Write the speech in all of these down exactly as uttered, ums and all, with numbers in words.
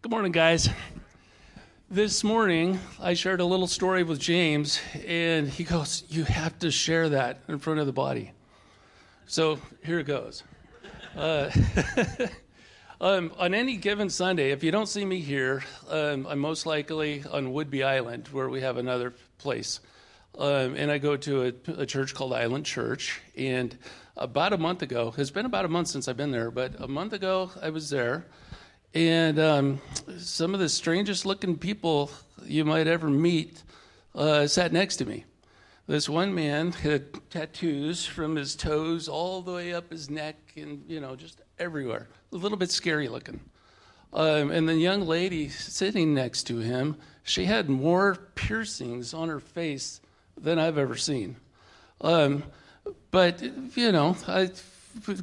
Good morning, guys. This morning, I shared a little story with James, and he goes, you have to share that in front of the body. So here it goes. Uh, um, on any given Sunday, if you don't see me here, um, I'm most likely on Woodby Island, where we have another place. Um, and I go to a, a church called Island Church. And about a month ago, it's been about a month since I've been there, but a month ago I was there. And um, some of the strangest looking people you might ever meet uh, sat next to me. This one man had tattoos from his toes all the way up his neck and, you know, just everywhere. A little bit scary looking. Um, and the young lady sitting next to him, she had more piercings on her face than I've ever seen. Um, but, you know, I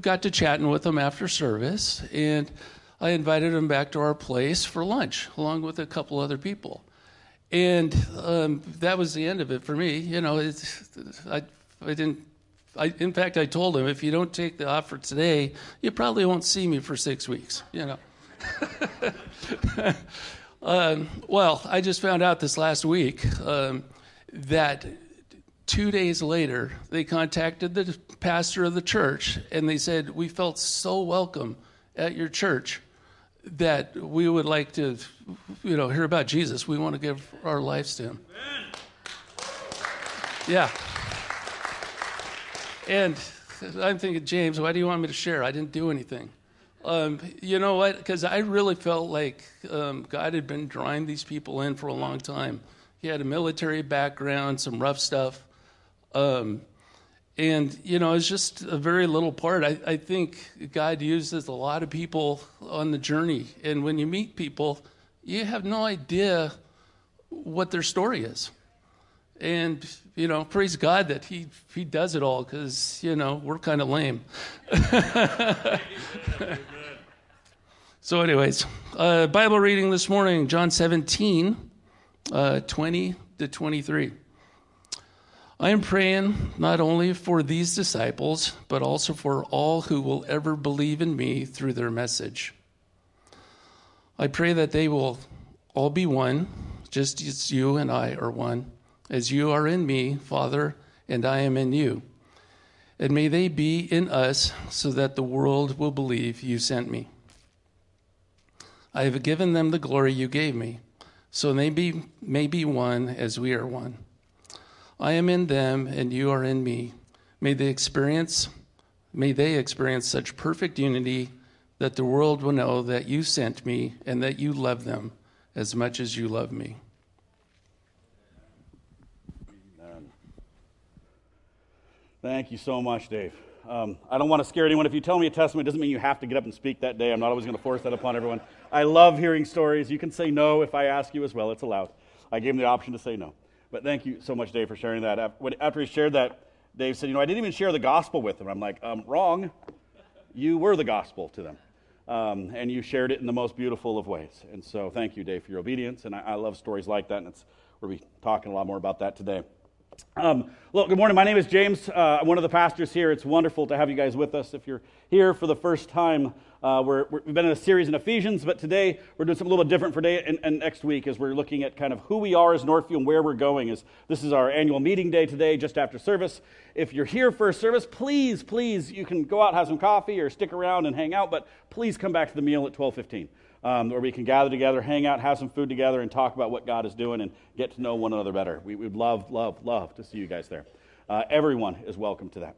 got to chatting with him after service, and I invited him back to our place for lunch, along with a couple other people. And um, that was the end of it for me. You know, it's, I, I didn't, I, in fact, I told him, if you don't take the offer today, you probably won't see me for six weeks, you know. um, well, I just found out this last week um, that two days later, they contacted the pastor of the church, and they said, we felt so welcome at your church that we would like to, you know, hear about Jesus. We want to give our lives to him. Amen. Yeah. And I'm thinking, James, why do you want me to share? I didn't do anything. Um, you know what? Because I really felt like um, God had been drawing these people in for a long time. He had a military background, some rough stuff. Um And, you know, it's just a very little part. I, I think God uses a lot of people on the journey. And when you meet people, you have no idea what their story is. And, you know, praise God that he, he does it all because, you know, we're kind of lame. So anyways, uh, Bible reading this morning, John seventeen, uh, twenty to twenty-three. I am praying not only for these disciples, but also for all who will ever believe in me through their message. I pray that they will all be one, just as you and I are one, as you are in me, Father, and I am in you. And may they be in us so that the world will believe you sent me. I have given them the glory you gave me, so they be, may be one as we are one. I am in them, and you are in me. May they experience, may they experience such perfect unity that the world will know that you sent me and that you love them as much as you love me. Amen. Thank you so much, Dave. Um, I don't want to scare anyone. If you tell me a testimony, it doesn't mean you have to get up and speak that day. I'm not always going to force that upon everyone. I love hearing stories. You can say no if I ask you as well. It's allowed. I gave him the option to say no. But thank you so much, Dave, for sharing that. After he shared that, Dave said, you know, I didn't even share the gospel with them. I'm like, um, wrong. You were the gospel to them. Um, and you shared it in the most beautiful of ways. And so thank you, Dave, for your obedience. And I, I love stories like that. And it's, we'll be talking a lot more about that today. Um, look, good morning. My name is James. Uh, I'm one of the pastors here. It's wonderful to have you guys with us. If you're here for the first time, uh, we're, we've been in a series in Ephesians, but today we're doing something a little bit different for today and, and next week as we're looking at kind of who we are as Northview and where we're going. As this is our annual meeting day today, just after service. If you're here for a service, please, please, you can go out, have some coffee, or stick around and hang out, but please come back to the meal at twelve fifteen. Um, where we can gather together, hang out, have some food together, and talk about what God is doing and get to know one another better. We would love, love, love to see you guys there. Uh, everyone is welcome to that.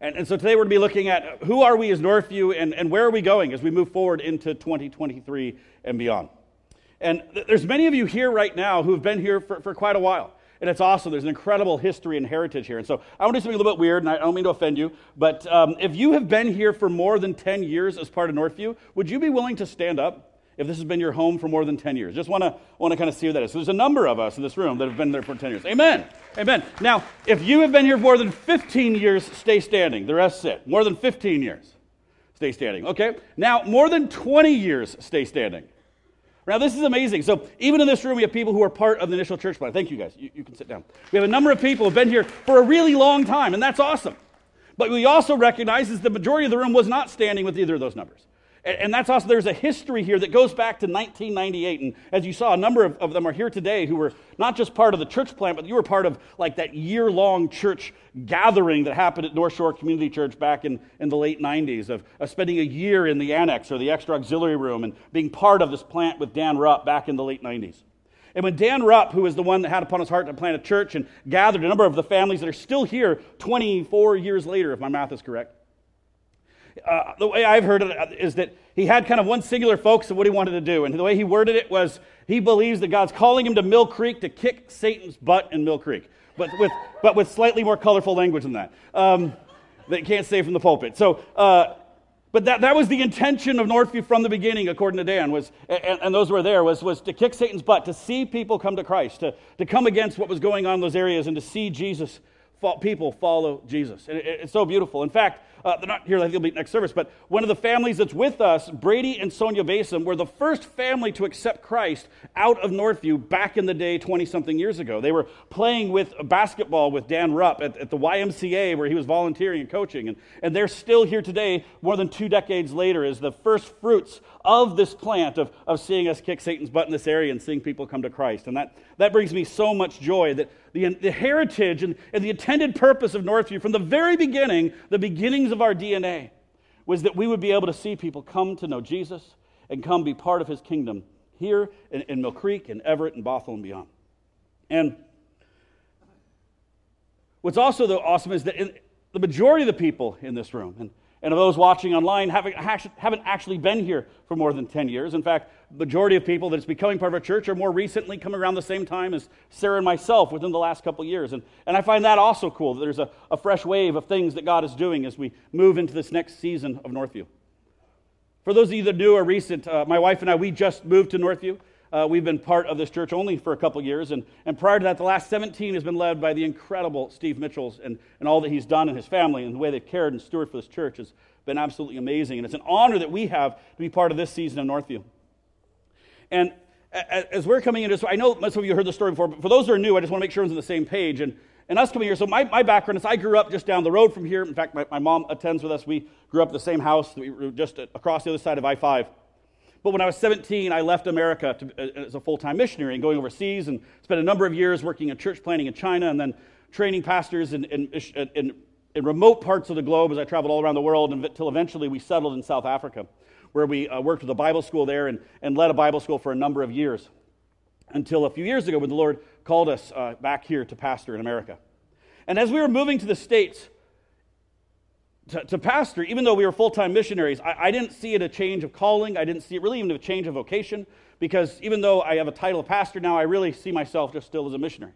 And, and so today we're going to be looking at who are we as Northview and, and where are we going as we move forward into twenty twenty-three and beyond. And th- there's many of you here right now who have been here for, for quite a while. And it's awesome. There's an incredible history and heritage here. And so I want to do something a little bit weird, and I don't mean to offend you, but um, if you have been here for more than ten years as part of Northview, would you be willing to stand up if this has been your home for more than ten years? Just want to want to kind of see who that is. So there's a number of us in this room that have been there for ten years. Amen. Amen. Now, if you have been here for more than fifteen years, stay standing. The rest sit. More than fifteen years, stay standing. Okay. Now, more than twenty years, stay standing. Now, this is amazing. So even in this room, we have people who are part of the initial church plan. Thank you, guys. You, you can sit down. We have a number of people who have been here for a really long time, and that's awesome. But we also recognize is the majority of the room was not standing with either of those numbers. And that's also, there's a history here that goes back to nineteen ninety-eight. And as you saw, a number of, of them are here today who were not just part of the church plant, but you were part of like that year-long church gathering that happened at North Shore Community Church back in, in the late nineties of, of spending a year in the annex or the extra auxiliary room and being part of this plant with Dan Rupp back in the late nineties. And when Dan Rupp, who was the one that had upon his heart to plant a church and gathered a number of the families that are still here twenty-four years later, if my math is correct, Uh, the way I've heard it is that he had kind of one singular focus of what he wanted to do. And the way he worded it was he believes that God's calling him to Mill Creek to kick Satan's butt in Mill Creek. But with but with slightly more colorful language than that. Um, that you can't say from the pulpit. So, uh, but that, that was the intention of Northview from the beginning, according to Dan, was, and, and those who were there, was, was to kick Satan's butt, to see people come to Christ, to, to come against what was going on in those areas and to see Jesus, people follow Jesus. And it, it, it's so beautiful. In fact, Uh, they're not here, I think they'll be next service, but one of the families that's with us, Brady and Sonia Basem, were the first family to accept Christ out of Northview back in the day twenty-something years ago. They were playing with basketball with Dan Rupp at, at the Y M C A where he was volunteering and coaching, and, and they're still here today more than two decades later as the first fruits of this plant of, of seeing us kick Satan's butt in this area and seeing people come to Christ. And that, that brings me so much joy that the, the heritage and, and the intended purpose of Northview from the very beginning, the beginnings of our D N A, was that we would be able to see people come to know Jesus and come be part of his kingdom here in, in Mill Creek and Everett and Bothell and beyond. And what's also though awesome is that in, the majority of the people in this room and And of those watching online haven't actually been here for more than ten years. In fact, the majority of people that is becoming part of our church are more recently coming around the same time as Sarah and myself within the last couple of years. And, and I find that also cool, that there's a, a fresh wave of things that God is doing as we move into this next season of Northview. For those of you that are new or recent, uh, my wife and I, we just moved to Northview. Uh, we've been part of this church only for a couple years, and, and prior to that, the last seventeen has been led by the incredible Steve Mitchell, and, and all that he's done and his family, and the way they've cared and stewarded for this church has been absolutely amazing, and it's an honor that we have to be part of this season of Northview. And as we're coming into this, I know most of you heard this story before, but for those that are new, I just want to make sure everyone's on the same page, and, and us coming here, so my, my background is I grew up just down the road from here. In fact, my, my mom attends with us. We grew up in the same house, we were just across the other side of I five. But when I was seventeen, I left America to, as a full-time missionary and going overseas and spent a number of years working in church planting in China and then training pastors in, in, in, in remote parts of the globe as I traveled all around the world until eventually we settled in South Africa, where we uh, worked with a Bible school there and, and led a Bible school for a number of years until a few years ago when the Lord called us uh, back here to pastor in America. And as we were moving to the States, To, to pastor, even though we were full-time missionaries, I, I didn't see it a change of calling. I didn't see it really even a change of vocation, because even though I have a title of pastor now, I really see myself just still as a missionary,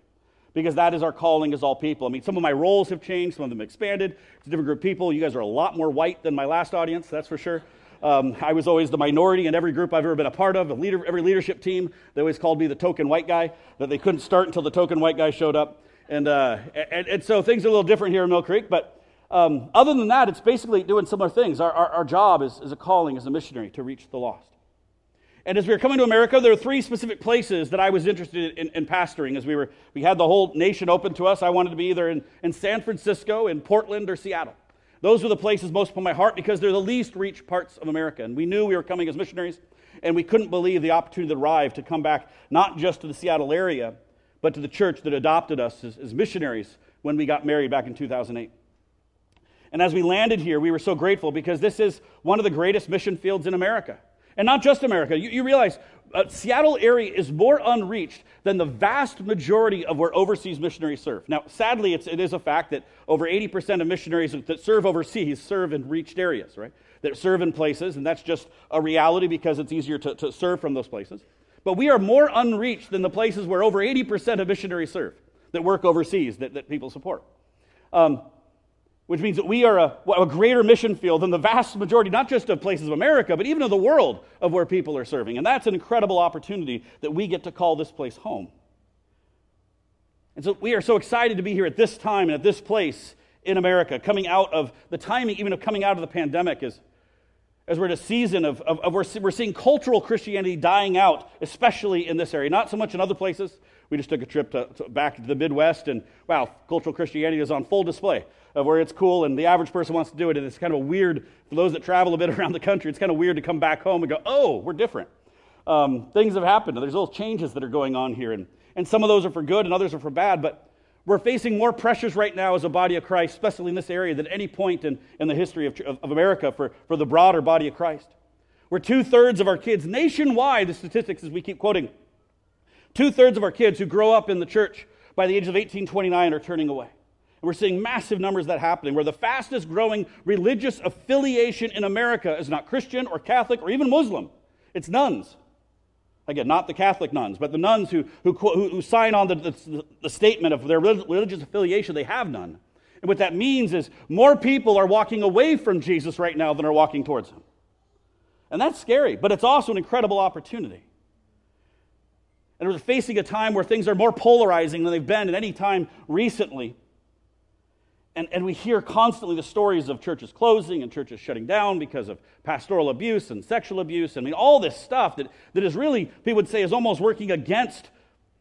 because that is our calling as all people. I mean, some of my roles have changed, some of them expanded. It's a different group of people. You guys are a lot more white than my last audience, that's for sure. Um, I was always the minority in every group I've ever been a part of, a leader, every leadership team. They always called me the token white guy, that they couldn't start until the token white guy showed up. And, uh, and, and so things are a little different here in Mill Creek, but Um, other than that, it's basically doing similar things. Our, our, our job is, is a calling as a missionary to reach the lost. And as we were coming to America, there were three specific places that I was interested in, in pastoring. As we were, we had the whole nation open to us. I wanted to be either in, in San Francisco, in Portland, or Seattle. Those were the places most upon my heart because they're the least reached parts of America. And we knew we were coming as missionaries, and we couldn't believe the opportunity that arrived to come back not just to the Seattle area, but to the church that adopted us as, as missionaries when we got married back in two thousand eight. And as we landed here, we were so grateful because this is one of the greatest mission fields in America. And not just America. You, you realize uh, Seattle area is more unreached than the vast majority of where overseas missionaries serve. Now, sadly, it's, it is a fact that over eighty percent of missionaries that serve overseas serve in reached areas, right? That serve in places, and that's just a reality because it's easier to, to serve from those places. But we are more unreached than the places where over eighty percent of missionaries serve, that work overseas, that, that people support. Um Which means that we are a, a greater mission field than the vast majority, not just of places of America, but even of the world of where people are serving. And that's an incredible opportunity that we get to call this place home. And so we are so excited to be here at this time and at this place in America, coming out of the timing, even of coming out of the pandemic, is as we're in a season of, of, of we're, we're seeing cultural Christianity dying out, especially in this area. Not so much in other places. We just took a trip to, to back to the Midwest, and wow, cultural Christianity is on full display of where it's cool, and the average person wants to do it, and it's kind of a weird, for those that travel a bit around the country, it's kind of weird to come back home and go, oh, we're different. Um, things have happened. There's little changes that are going on here, and, and some of those are for good, and others are for bad, but we're facing more pressures right now as a body of Christ, especially in this area, than any point in, in the history of, of America for, for the broader body of Christ. We're two-thirds of our kids nationwide, the statistics as we keep quoting, two-thirds of our kids who grow up in the church by the age of eighteen, twenty-nine are turning away. And we're seeing massive numbers that happening. We're the fastest growing religious affiliation in America is not Christian or Catholic or even Muslim. It's nuns. Again, not the Catholic nuns, but the nuns who, who, who sign on the, the, the statement of their religious affiliation, they have none. And what that means is more people are walking away from Jesus right now than are walking towards him. And that's scary, but it's also an incredible opportunity. And we're facing a time where things are more polarizing than they've been at any time recently. And, and we hear constantly the stories of churches closing and churches shutting down because of pastoral abuse and sexual abuse. I mean, all this stuff that, that is really, people would say, is almost working against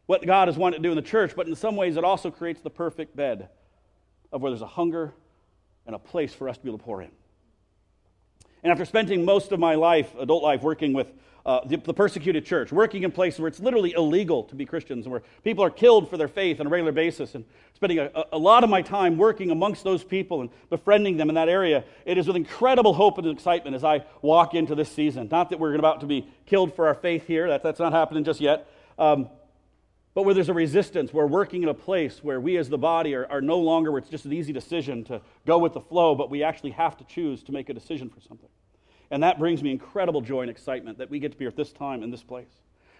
what God has wanted to do in the church. But in some ways, it also creates the perfect bed of where there's a hunger and a place for us to be able to pour in. And after spending most of my life, adult life, working with Uh, the, the persecuted church, working in places where it's literally illegal to be Christians and where people are killed for their faith on a regular basis, and spending a, a lot of my time working amongst those people and befriending them in that area, it is with incredible hope and excitement as I walk into this season. Not that we're about to be killed for our faith here, that, that's not happening just yet, um, but where there's a resistance, we're working in a place where we as the body are, are no longer, where it's just an easy decision to go with the flow, but we actually have to choose to make a decision for something. And that brings me incredible joy and excitement that we get to be here at this time in this place.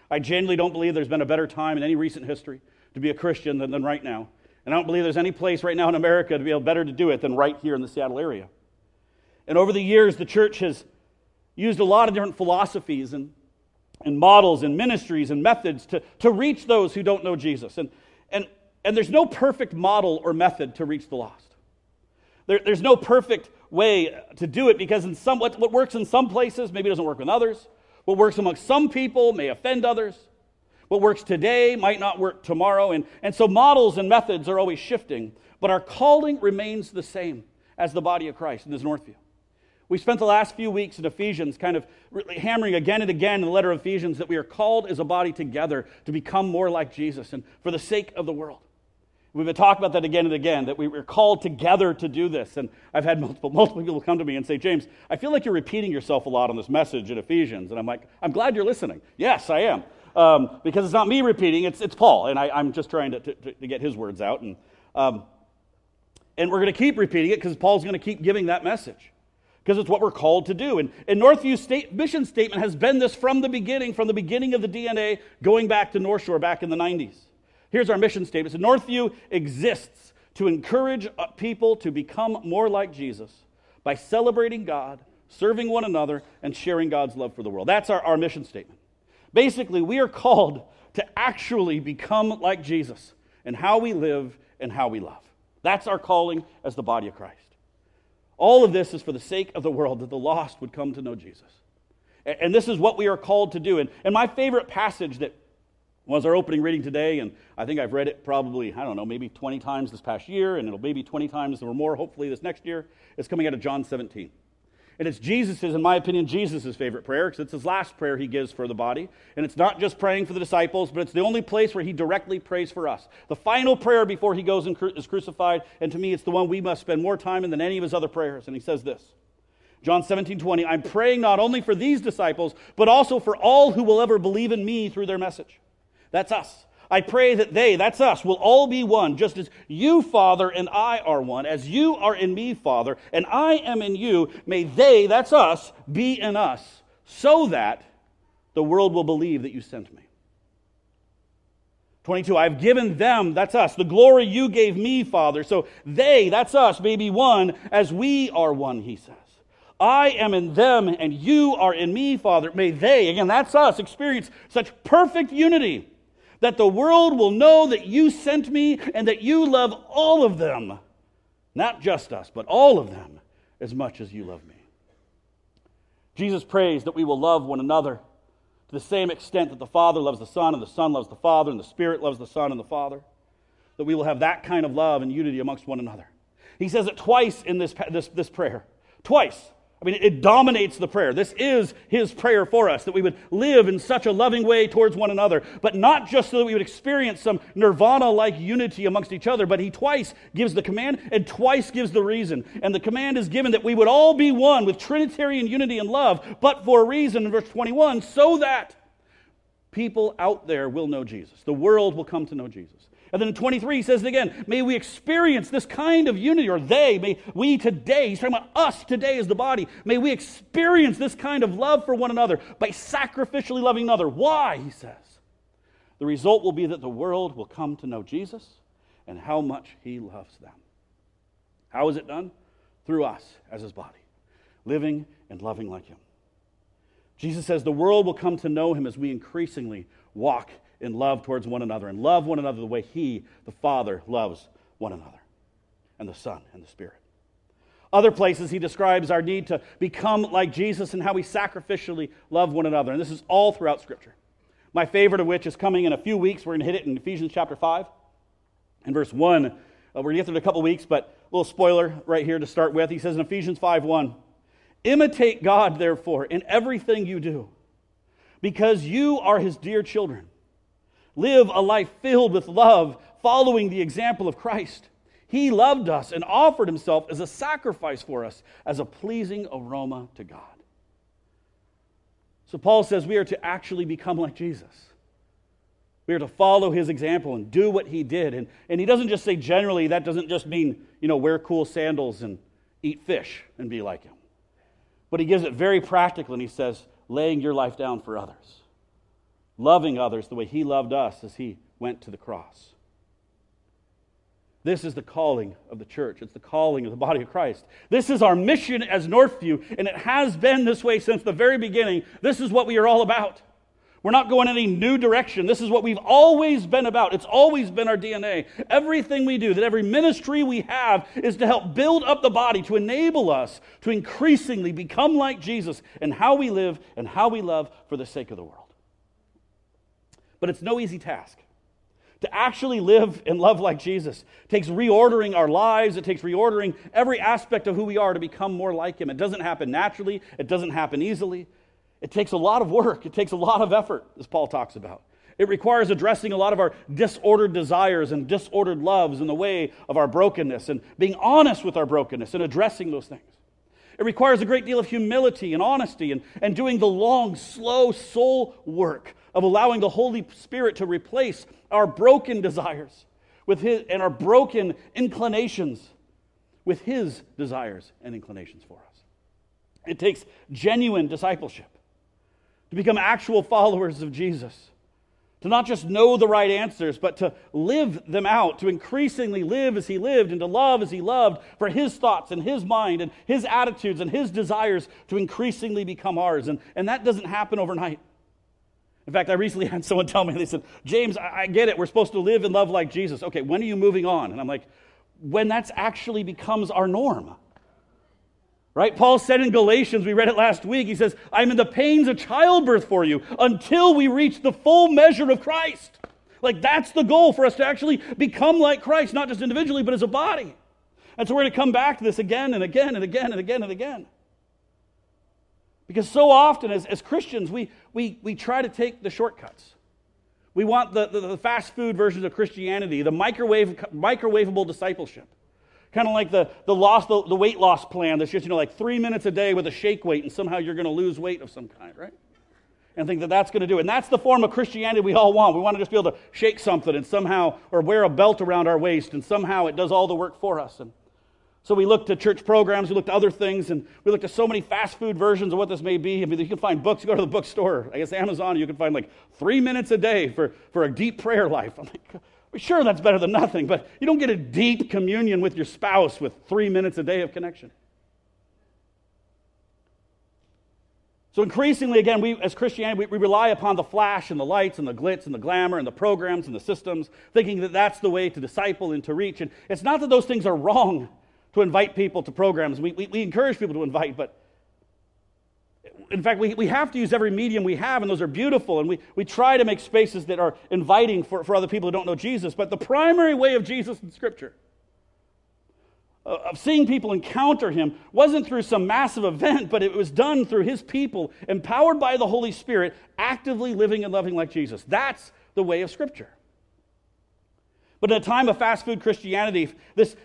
I genuinely don't believe there's been a better time in any recent history to be a Christian than, than right now. And I don't believe there's any place right now in America to be able better to do it than right here in the Seattle area. And over the years, the church has used a lot of different philosophies and, and models and ministries and methods to, to reach those who don't know Jesus. And, and, and there's no perfect model or method to reach the lost. There, there's no perfect way to do it, because in some what, what works in some places maybe doesn't work with others. What works among some people may offend others. What works today might not work tomorrow. And, and so models and methods are always shifting, but our calling remains the same as the body of Christ in this Northview. We spent the last few weeks in Ephesians kind of really hammering again and again in the letter of Ephesians that we are called as a body together to become more like Jesus and for the sake of the world. We've been talking about that again and again, that we were called together to do this. And I've had multiple, multiple people come to me and say, James, I feel like you're repeating yourself a lot on this message in Ephesians. And I'm like, I'm glad you're listening. Yes, I am. Um, because it's not me repeating, it's it's Paul. And I, I'm just trying to, to, to get his words out. And, um, and we're going to keep repeating it because Paul's going to keep giving that message. Because it's what we're called to do. And, and Northview's state, mission statement has been this from the beginning, from the beginning of the D N A, going back to North Shore back in the nineties. Here's our mission statement. So Northview exists to encourage people to become more like Jesus by celebrating God, serving one another, and sharing God's love for the world. That's our, our mission statement. Basically, we are called to actually become like Jesus in how we live and how we love. That's our calling as the body of Christ. All of this is for the sake of the world, that the lost would come to know Jesus. And, and this is what we are called to do. And, and my favorite passage that was our opening reading today, and I think I've read it probably, I don't know, maybe twenty times this past year, and it'll maybe twenty times or more hopefully this next year. It's coming out of John seventeen. And it's Jesus', in my opinion, Jesus' favorite prayer, because it's his last prayer he gives for the body. And it's not just praying for the disciples, but it's the only place where he directly prays for us. The final prayer before he goes and cru- is crucified, and to me it's the one we must spend more time in than any of his other prayers. And he says this, John seventeen twenty, I'm praying not only for these disciples, but also for all who will ever believe in me through their message. That's us. I pray that they, that's us, will all be one, just as you, Father, and I are one, as you are in me, Father, and I am in you. May they, that's us, be in us, so that the world will believe that you sent me. twenty-two, I've given them, that's us, the glory you gave me, Father, so they, that's us, may be one, as we are one, he says. I am in them, and you are in me, Father. May they, again, that's us, experience such perfect unity that the world will know that you sent me and that you love all of them, not just us, but all of them as much as you love me. Jesus prays that we will love one another to the same extent that the Father loves the Son, and the Son loves the Father, and the Spirit loves the Son and the Father, that we will have that kind of love and unity amongst one another. He says it twice in this, this, this prayer. Twice. I mean, it dominates the prayer. This is his prayer for us, that we would live in such a loving way towards one another, but not just so that we would experience some nirvana-like unity amongst each other, but he twice gives the command and twice gives the reason. And the command is given that we would all be one with Trinitarian unity and love, but for a reason, in verse twenty-one, so that people out there will know Jesus. The world will come to know Jesus. And then in twenty-three, he says it again, may we experience this kind of unity, or they, may we today, he's talking about us today as the body, may we experience this kind of love for one another by sacrificially loving another. Why, he says? The result will be that the world will come to know Jesus and how much he loves them. How is it done? Through us as his body, living and loving like him. Jesus says the world will come to know him as we increasingly walk in love towards one another, and love one another the way he, the Father, loves one another, and the Son and the Spirit. Other places he describes our need to become like Jesus and how we sacrificially love one another, and this is all throughout Scripture. My favorite of which is coming in a few weeks. We're going to hit it in Ephesians chapter five and verse one. Uh, we're going to get through it in a couple weeks, but a little spoiler right here to start with. He says in Ephesians five one, imitate God, therefore, in everything you do, because you are his dear children. Live a life filled with love, following the example of Christ. He loved us and offered himself as a sacrifice for us, as a pleasing aroma to God. So Paul says we are to actually become like Jesus. We are to follow his example and do what he did. And, and he doesn't just say generally, that doesn't just mean, you know, wear cool sandals and eat fish and be like him. But he gives it very practical, and he says, laying your life down for others. Loving others the way he loved us as he went to the cross. This is the calling of the church. It's the calling of the body of Christ. This is our mission as Northview, and it has been this way since the very beginning. This is what we are all about. We're not going any new direction. This is what we've always been about. It's always been our D N A. Everything we do, that every ministry we have, is to help build up the body, to enable us to increasingly become like Jesus in how we live and how we love for the sake of the world. But it's no easy task. To actually live and love like Jesus takes reordering our lives. It takes reordering every aspect of who we are to become more like him. It doesn't happen naturally. It doesn't happen easily. It takes a lot of work. It takes a lot of effort, as Paul talks about. It requires addressing a lot of our disordered desires and disordered loves in the way of our brokenness, and being honest with our brokenness and addressing those things. It requires a great deal of humility and honesty, and, and doing the long, slow soul work of allowing the Holy Spirit to replace our broken desires with His, and our broken inclinations with His desires and inclinations for us. It takes genuine discipleship to become actual followers of Jesus, to not just know the right answers, but to live them out, to increasingly live as He lived and to love as He loved, for His thoughts and His mind and His attitudes and His desires to increasingly become ours. And, and that doesn't happen overnight. In fact, I recently had someone tell me, they said, James, I, I get it, we're supposed to live and love like Jesus. Okay, when are you moving on? And I'm like, when that's actually becomes our norm. Right? Paul said in Galatians, we read it last week, he says, I'm in the pains of childbirth for you until we reach the full measure of Christ. Like, that's the goal for us, to actually become like Christ, not just individually, but as a body. And so we're going to come back to this again and again and again and again and again. Because so often as, as Christians, we, we, we try to take the shortcuts. We want the, the, the fast food versions of Christianity, the microwave microwavable discipleship. Kind of like the, the, loss, the, the weight loss plan that's just, you know, like three minutes a day with a shake weight, and somehow you're going to lose weight of some kind, right? And think that that's going to do it. And that's the form of Christianity we all want. We want to just be able to shake something and somehow, or wear a belt around our waist, and somehow it does all the work for us. And so we look to church programs, we look to other things, and we look to so many fast food versions of what this may be. I mean, you can find books, you go to the bookstore, I guess Amazon, you can find like three minutes a day for, for a deep prayer life. I'm like, sure, that's better than nothing, but you don't get a deep communion with your spouse with three minutes a day of connection. So increasingly, again, we as Christianity, we, we rely upon the flash and the lights and the glitz and the glamour and the programs and the systems, thinking that that's the way to disciple and to reach. And it's not that those things are wrong, to invite people to programs. We, we, we encourage people to invite, but In fact, we, we have to use every medium we have, and those are beautiful, and we, we try to make spaces that are inviting for, for other people who don't know Jesus. But the primary way of Jesus in Scripture, of seeing people encounter him, wasn't through some massive event, but it was done through his people, empowered by the Holy Spirit, actively living and loving like Jesus. That's the way of Scripture. But in a time of fast food Christianity, this,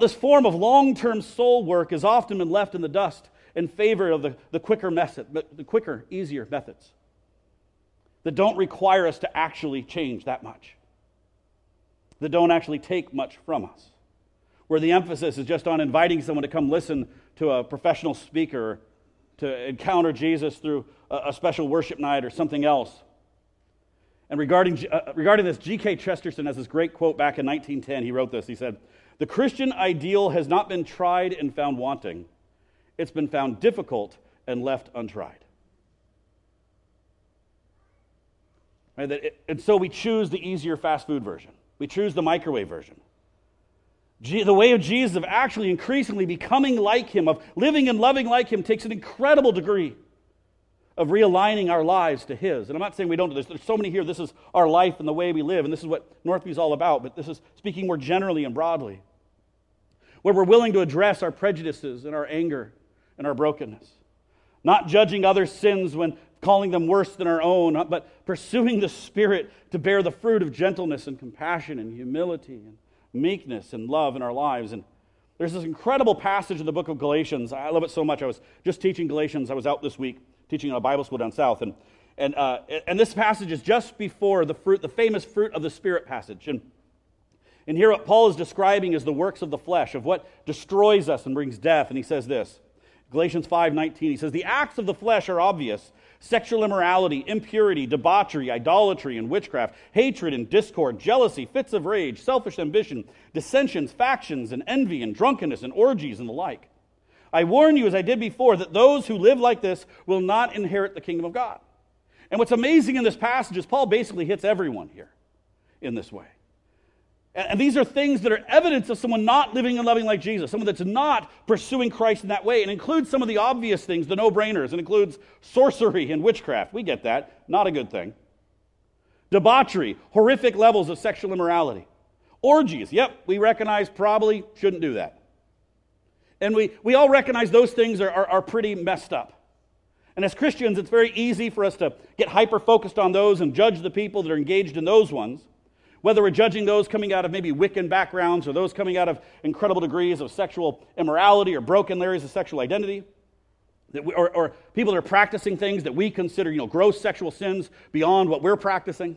this form of long-term soul work has often been left in the dust in favor of the, the quicker method, the quicker, easier methods that don't require us to actually change that much, that don't actually take much from us, where the emphasis is just on inviting someone to come listen to a professional speaker, to encounter Jesus through a, a special worship night or something else. And regarding, uh, regarding this, G K Chesterton has this great quote back in nineteen ten. He wrote this. He said, "The Christian ideal has not been tried and found wanting. It's been found difficult and left untried." Right? That it, and so we choose the easier fast food version. We choose the microwave version. G, the way of Jesus, of actually increasingly becoming like him, of living and loving like him, takes an incredible degree of realigning our lives to his. And I'm not saying we don't do this. There's so many here. This is our life and the way we live, and this is what Northview's all about. But this is speaking more generally and broadly, where we're willing to address our prejudices and our anger and our brokenness, not judging other sins when calling them worse than our own, but pursuing the Spirit to bear the fruit of gentleness and compassion and humility and meekness and love in our lives. And there's this incredible passage in the book of Galatians. I love it so much. I was just teaching Galatians. I was out this week teaching at a Bible school down south, and and uh, and this passage is just before the fruit, the famous fruit of the Spirit passage. And and here what Paul is describing is the works of the flesh, of what destroys us and brings death. And he says this. Galatians five nineteen, he says, "The acts of the flesh are obvious: sexual immorality, impurity, debauchery, idolatry, and witchcraft, hatred and discord, jealousy, fits of rage, selfish ambition, dissensions, factions, and envy, and drunkenness, and orgies, and the like. I warn you, as I did before, that those who live like this will not inherit the kingdom of God." And what's amazing in this passage is Paul basically hits everyone here in this way. And these are things that are evidence of someone not living and loving like Jesus, someone that's not pursuing Christ in that way. It includes some of the obvious things, the no-brainers. It includes sorcery and witchcraft. We get that. Not a good thing. Debauchery, horrific levels of sexual immorality. Orgies, yep, we recognize probably shouldn't do that. And we, we all recognize those things are, are, are pretty messed up. And as Christians, it's very easy for us to get hyper-focused on those and judge the people that are engaged in those ones, whether we're judging those coming out of maybe Wiccan backgrounds or those coming out of incredible degrees of sexual immorality or broken areas of sexual identity, that we, or, or people that are practicing things that we consider, you know, gross sexual sins beyond what we're practicing.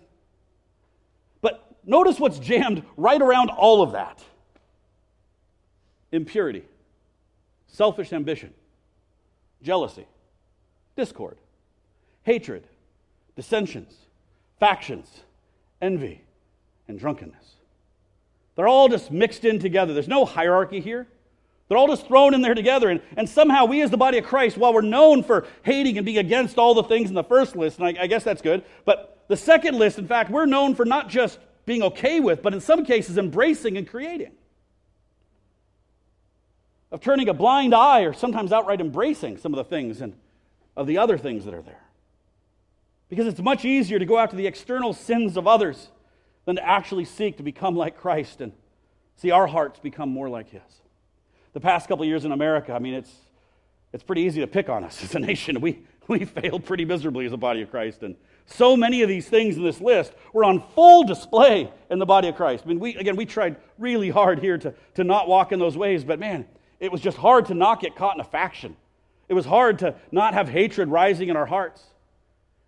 But notice what's jammed right around all of that. Impurity, selfish ambition, jealousy, discord, hatred, dissensions, factions, envy, and drunkenness. They're all just mixed in together. There's no hierarchy here. They're all just thrown in there together. And, and somehow we as the body of Christ, while we're known for hating and being against all the things in the first list, and I, I guess that's good, but the second list, in fact, we're known for not just being okay with, but in some cases embracing and creating. Of turning a blind eye or sometimes outright embracing some of the things and of the other things that are there. Because it's much easier to go after the external sins of others than to actually seek to become like Christ and see our hearts become more like his. The past couple of years in America, I mean, it's it's pretty easy to pick on us as a nation. We, we failed pretty miserably as a body of Christ. And so many of these things in this list were on full display in the body of Christ. I mean, we again, we tried really hard here to, to not walk in those ways, but man, it was just hard to not get caught in a faction. It was hard to not have hatred rising in our hearts.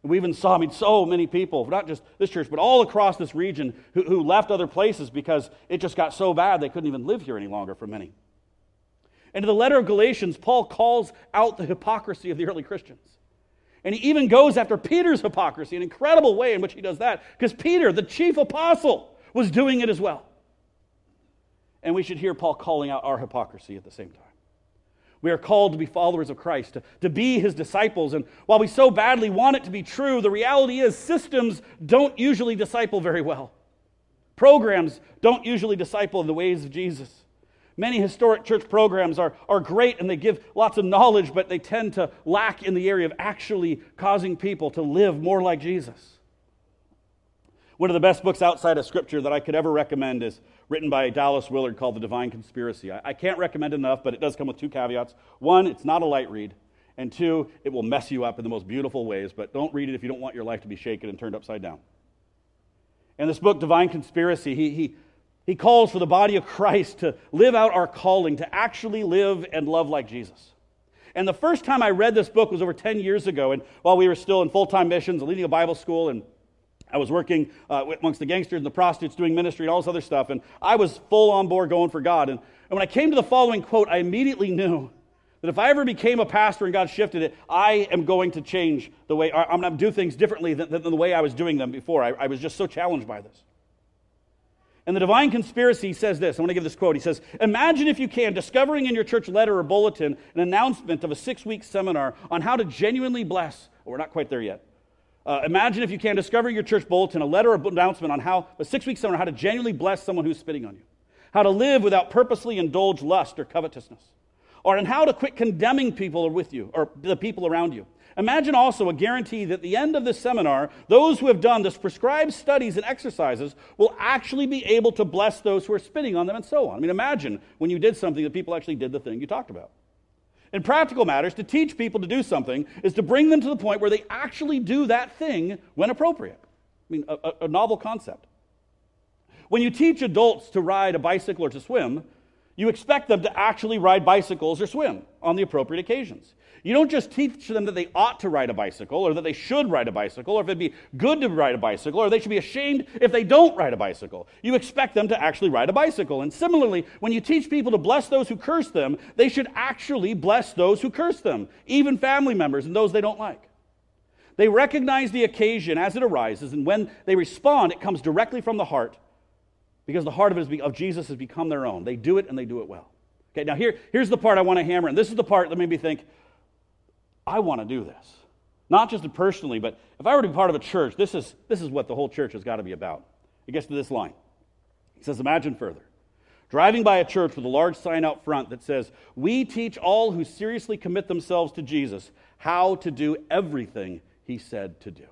We even saw, I mean, so many people, not just this church, but all across this region who, who left other places because it just got so bad they couldn't even live here any longer for many. And in the letter of Galatians, Paul calls out the hypocrisy of the early Christians. And he even goes after Peter's hypocrisy, an incredible way in which he does that, because Peter, the chief apostle, was doing it as well. And we should hear Paul calling out our hypocrisy at the same time. We are called to be followers of Christ, to, to be his disciples. And while we so badly want it to be true, the reality is systems don't usually disciple very well. Programs don't usually disciple in the ways of Jesus. Many historic church programs are, are great and they give lots of knowledge, but they tend to lack in the area of actually causing people to live more like Jesus. One of the best books outside of Scripture that I could ever recommend is written by Dallas Willard called The Divine Conspiracy. I, I can't recommend enough, but it does come with two caveats. One, it's not a light read. And two, it will mess you up in the most beautiful ways, but don't read it if you don't want your life to be shaken and turned upside down. And this book, Divine Conspiracy, he, he, he calls for the body of Christ to live out our calling, to actually live and love like Jesus. And the first time I read this book was over ten years ago, and while we were still in full-time missions, leading a Bible school, and I was working uh, amongst the gangsters and the prostitutes doing ministry and all this other stuff, and I was full on board going for God. And, and when I came to the following quote, I immediately knew that if I ever became a pastor and God shifted it, I am going to change the way, I'm going to do things differently than, than the way I was doing them before. I, I was just so challenged by this. And The Divine Conspiracy says this. I want to give this quote. He says, "Imagine, if you can, discovering in your church letter or bulletin an announcement of a six-week seminar on how to genuinely bless." Well, we're not quite there yet. Uh, imagine, if you can, discovering your church bulletin, a letter or announcement on how, a six-week seminar, how to genuinely bless someone who's spitting on you, how to live without purposely indulge lust or covetousness, or in how to quit condemning people with you, or the people around you. Imagine also a guarantee that at the end of this seminar, those who have done this prescribed studies and exercises will actually be able to bless those who are spitting on them, and so on. I mean, imagine when you did something that people actually did the thing you talked about. In practical matters, to teach people to do something is to bring them to the point where they actually do that thing when appropriate. I mean, a, a novel concept. When you teach adults to ride a bicycle or to swim, you expect them to actually ride bicycles or swim on the appropriate occasions. You don't just teach them that they ought to ride a bicycle, or that they should ride a bicycle, or if it'd be good to ride a bicycle, or they should be ashamed if they don't ride a bicycle. You expect them to actually ride a bicycle. And similarly, when you teach people to bless those who curse them, they should actually bless those who curse them, even family members and those they don't like. They recognize the occasion as it arises, and when they respond, it comes directly from the heart, because the heart of, it is, of Jesus has become their own. They do it, and they do it well. Okay, now here, here's the part I want to hammer, and this is the part that made me think, I want to do this. Not just personally, but if I were to be part of a church, this is, this is what the whole church has got to be about. It gets to this line. It says, "Imagine further, driving by a church with a large sign out front that says, 'We teach all who seriously commit themselves to Jesus how to do everything he said to do.'"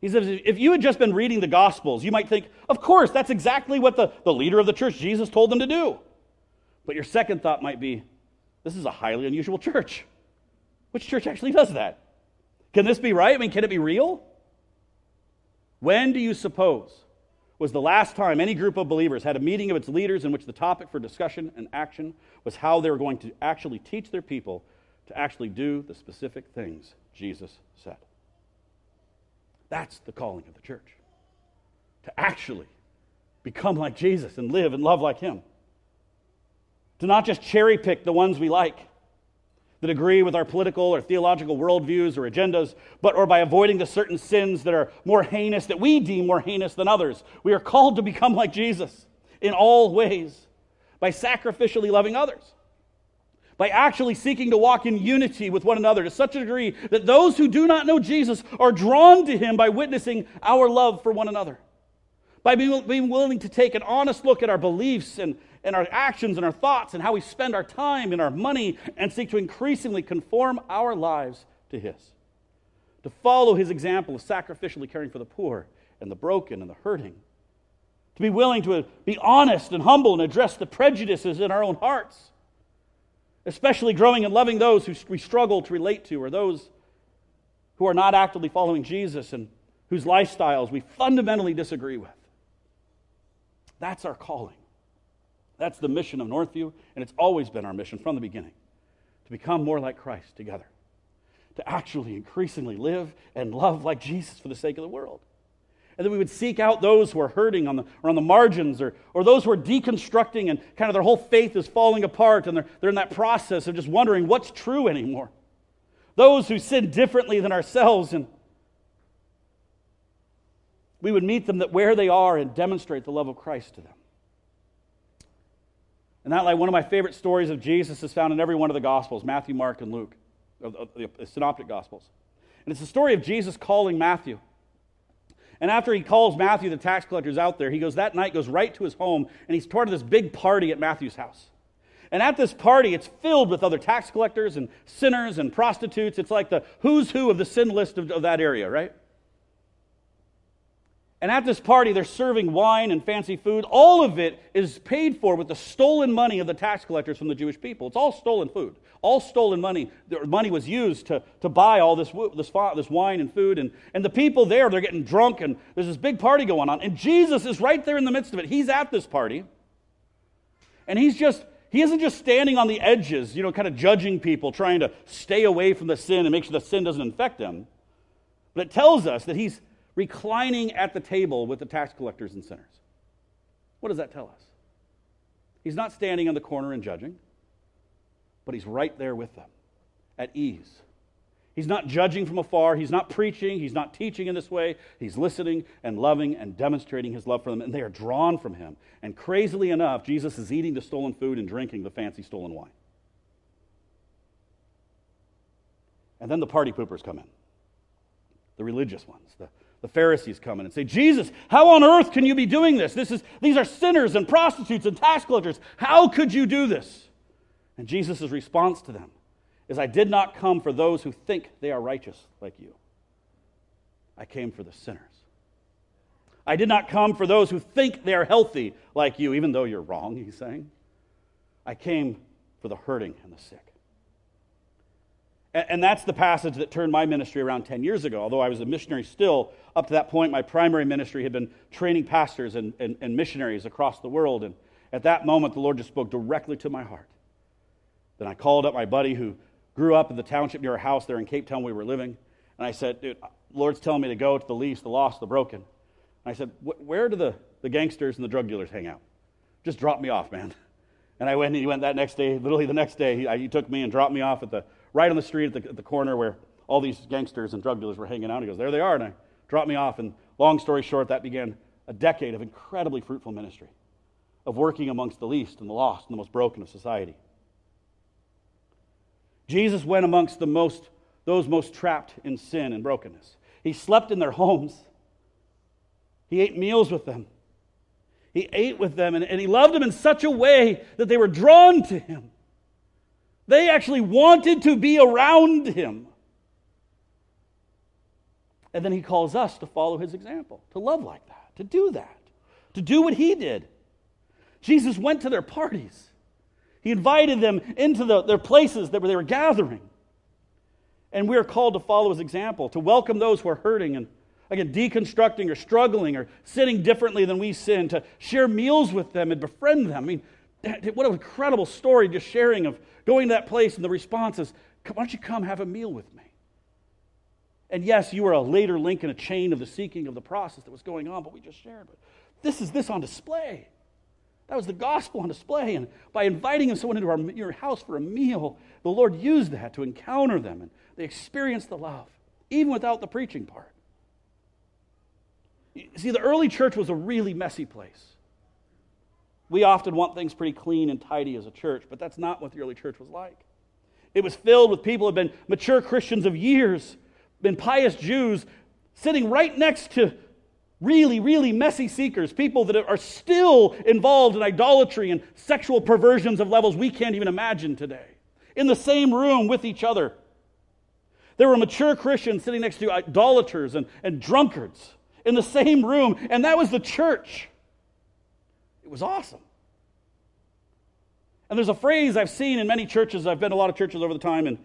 He says, if you had just been reading the Gospels, you might think, of course, that's exactly what the, the leader of the church, Jesus, told them to do. But your second thought might be, this is a highly unusual church. Which church actually does that? Can this be right? I mean, can it be real? When do you suppose was the last time any group of believers had a meeting of its leaders in which the topic for discussion and action was how they were going to actually teach their people to actually do the specific things Jesus said? That's the calling of the church, to actually become like Jesus and live and love like him, to not just cherry pick the ones we like that agree with our political or theological worldviews or agendas, but or by avoiding the certain sins that are more heinous, that we deem more heinous than others. We are called to become like Jesus in all ways, by sacrificially loving others, by actually seeking to walk in unity with one another to such a degree that those who do not know Jesus are drawn to him by witnessing our love for one another, by being willing to take an honest look at our beliefs and, and our actions and our thoughts and how we spend our time and our money, and seek to increasingly conform our lives to his, to follow his example of sacrificially caring for the poor and the broken and the hurting, to be willing to be honest and humble and address the prejudices in our own hearts, especially growing and loving those who we struggle to relate to, or those who are not actively following Jesus and whose lifestyles we fundamentally disagree with. That's our calling. That's the mission of Northview, and it's always been our mission from the beginning, to become more like Christ together, to actually increasingly live and love like Jesus for the sake of the world. And that we would seek out those who are hurting on the, or on the margins, or, or those who are deconstructing and kind of their whole faith is falling apart, and they're, they're in that process of just wondering what's true anymore. Those who sin differently than ourselves, and we would meet them that where they are and demonstrate the love of Christ to them. And that, like, one of my favorite stories of Jesus is found in every one of the Gospels, Matthew, Mark, and Luke, the Synoptic Gospels. And it's the story of Jesus calling Matthew. And after he calls Matthew, the tax collector's out there, he goes that night, goes right to his home, and he's part of this big party at Matthew's house. And at this party, it's filled with other tax collectors and sinners and prostitutes. It's like the who's who of the sin list of, of that area, right? And at this party, they're serving wine and fancy food. All of it is paid for with the stolen money of the tax collectors from the Jewish people. It's all stolen food. All stolen money. The money was used to, to buy all this, this, this wine and food. And, and the people there, they're getting drunk, and there's this big party going on. And Jesus is right there in the midst of it. He's at this party. And he's just, he isn't just standing on the edges, you know, kind of judging people, trying to stay away from the sin and make sure the sin doesn't infect them. But it tells us that he's reclining at the table with the tax collectors and sinners. What does that tell us? He's not standing on the corner and judging, but he's right there with them, at ease. He's not judging from afar. He's not preaching. He's not teaching in this way. He's listening and loving and demonstrating his love for them, and they are drawn from him. And crazily enough, Jesus is eating the stolen food and drinking the fancy stolen wine. And then the party poopers come in, the religious ones, the The Pharisees come in and say, Jesus, how on earth can you be doing this? This is, these are sinners and prostitutes and tax collectors. How could you do this? And Jesus' response to them is, I did not come for those who think they are righteous like you. I came for the sinners. I did not come for those who think they are healthy like you, even though you're wrong, he's saying. I came for the hurting and the sick. And that's the passage that turned my ministry around ten years ago. Although I was a missionary still, up to that point, my primary ministry had been training pastors and, and, and missionaries across the world. And at that moment, the Lord just spoke directly to my heart. Then I called up my buddy who grew up in the township near our house there in Cape Town we were living. And I said, dude, the Lord's telling me to go to the least, the lost, the broken. And I said, where do the, the gangsters and the drug dealers hang out? Just drop me off, man. And I went and he went that next day, literally the next day, he, I, he took me and dropped me off at the right on the street at the, at the corner where all these gangsters and drug dealers were hanging out. And he goes, there they are. And I dropped me off. And long story short, that began a decade of incredibly fruitful ministry, of working amongst the least and the lost and the most broken of society. Jesus went amongst the most, those most trapped in sin and brokenness. He slept in their homes. He ate meals with them. He ate with them, and, and he loved them in such a way that they were drawn to him. They actually wanted to be around him. And then he calls us to follow his example, to love like that, to do that, to do what he did. Jesus went to their parties. He invited them into the, their places that where they were gathering. And we are called to follow his example, to welcome those who are hurting and, again, deconstructing or struggling or sinning differently than we sin, to share meals with them and befriend them. I mean, what an incredible story, just sharing of going to that place, and the response is, why don't you come have a meal with me? And yes, you were a later link in a chain of the seeking of the process that was going on, but we just shared it. This is this on display. That was the gospel on display, and by inviting someone into our, your house for a meal, the Lord used that to encounter them, and they experienced the love, even without the preaching part. You see, the early church was a really messy place. We often want things pretty clean and tidy as a church, but that's not what the early church was like. It was filled with people who had been mature Christians of years, been pious Jews, sitting right next to really, really messy seekers, people that are still involved in idolatry and sexual perversions of levels we can't even imagine today, in the same room with each other. There were mature Christians sitting next to idolaters and, and drunkards in the same room, and that was the church. It was awesome. And there's a phrase I've seen in many churches. I've been to a lot of churches over the time, and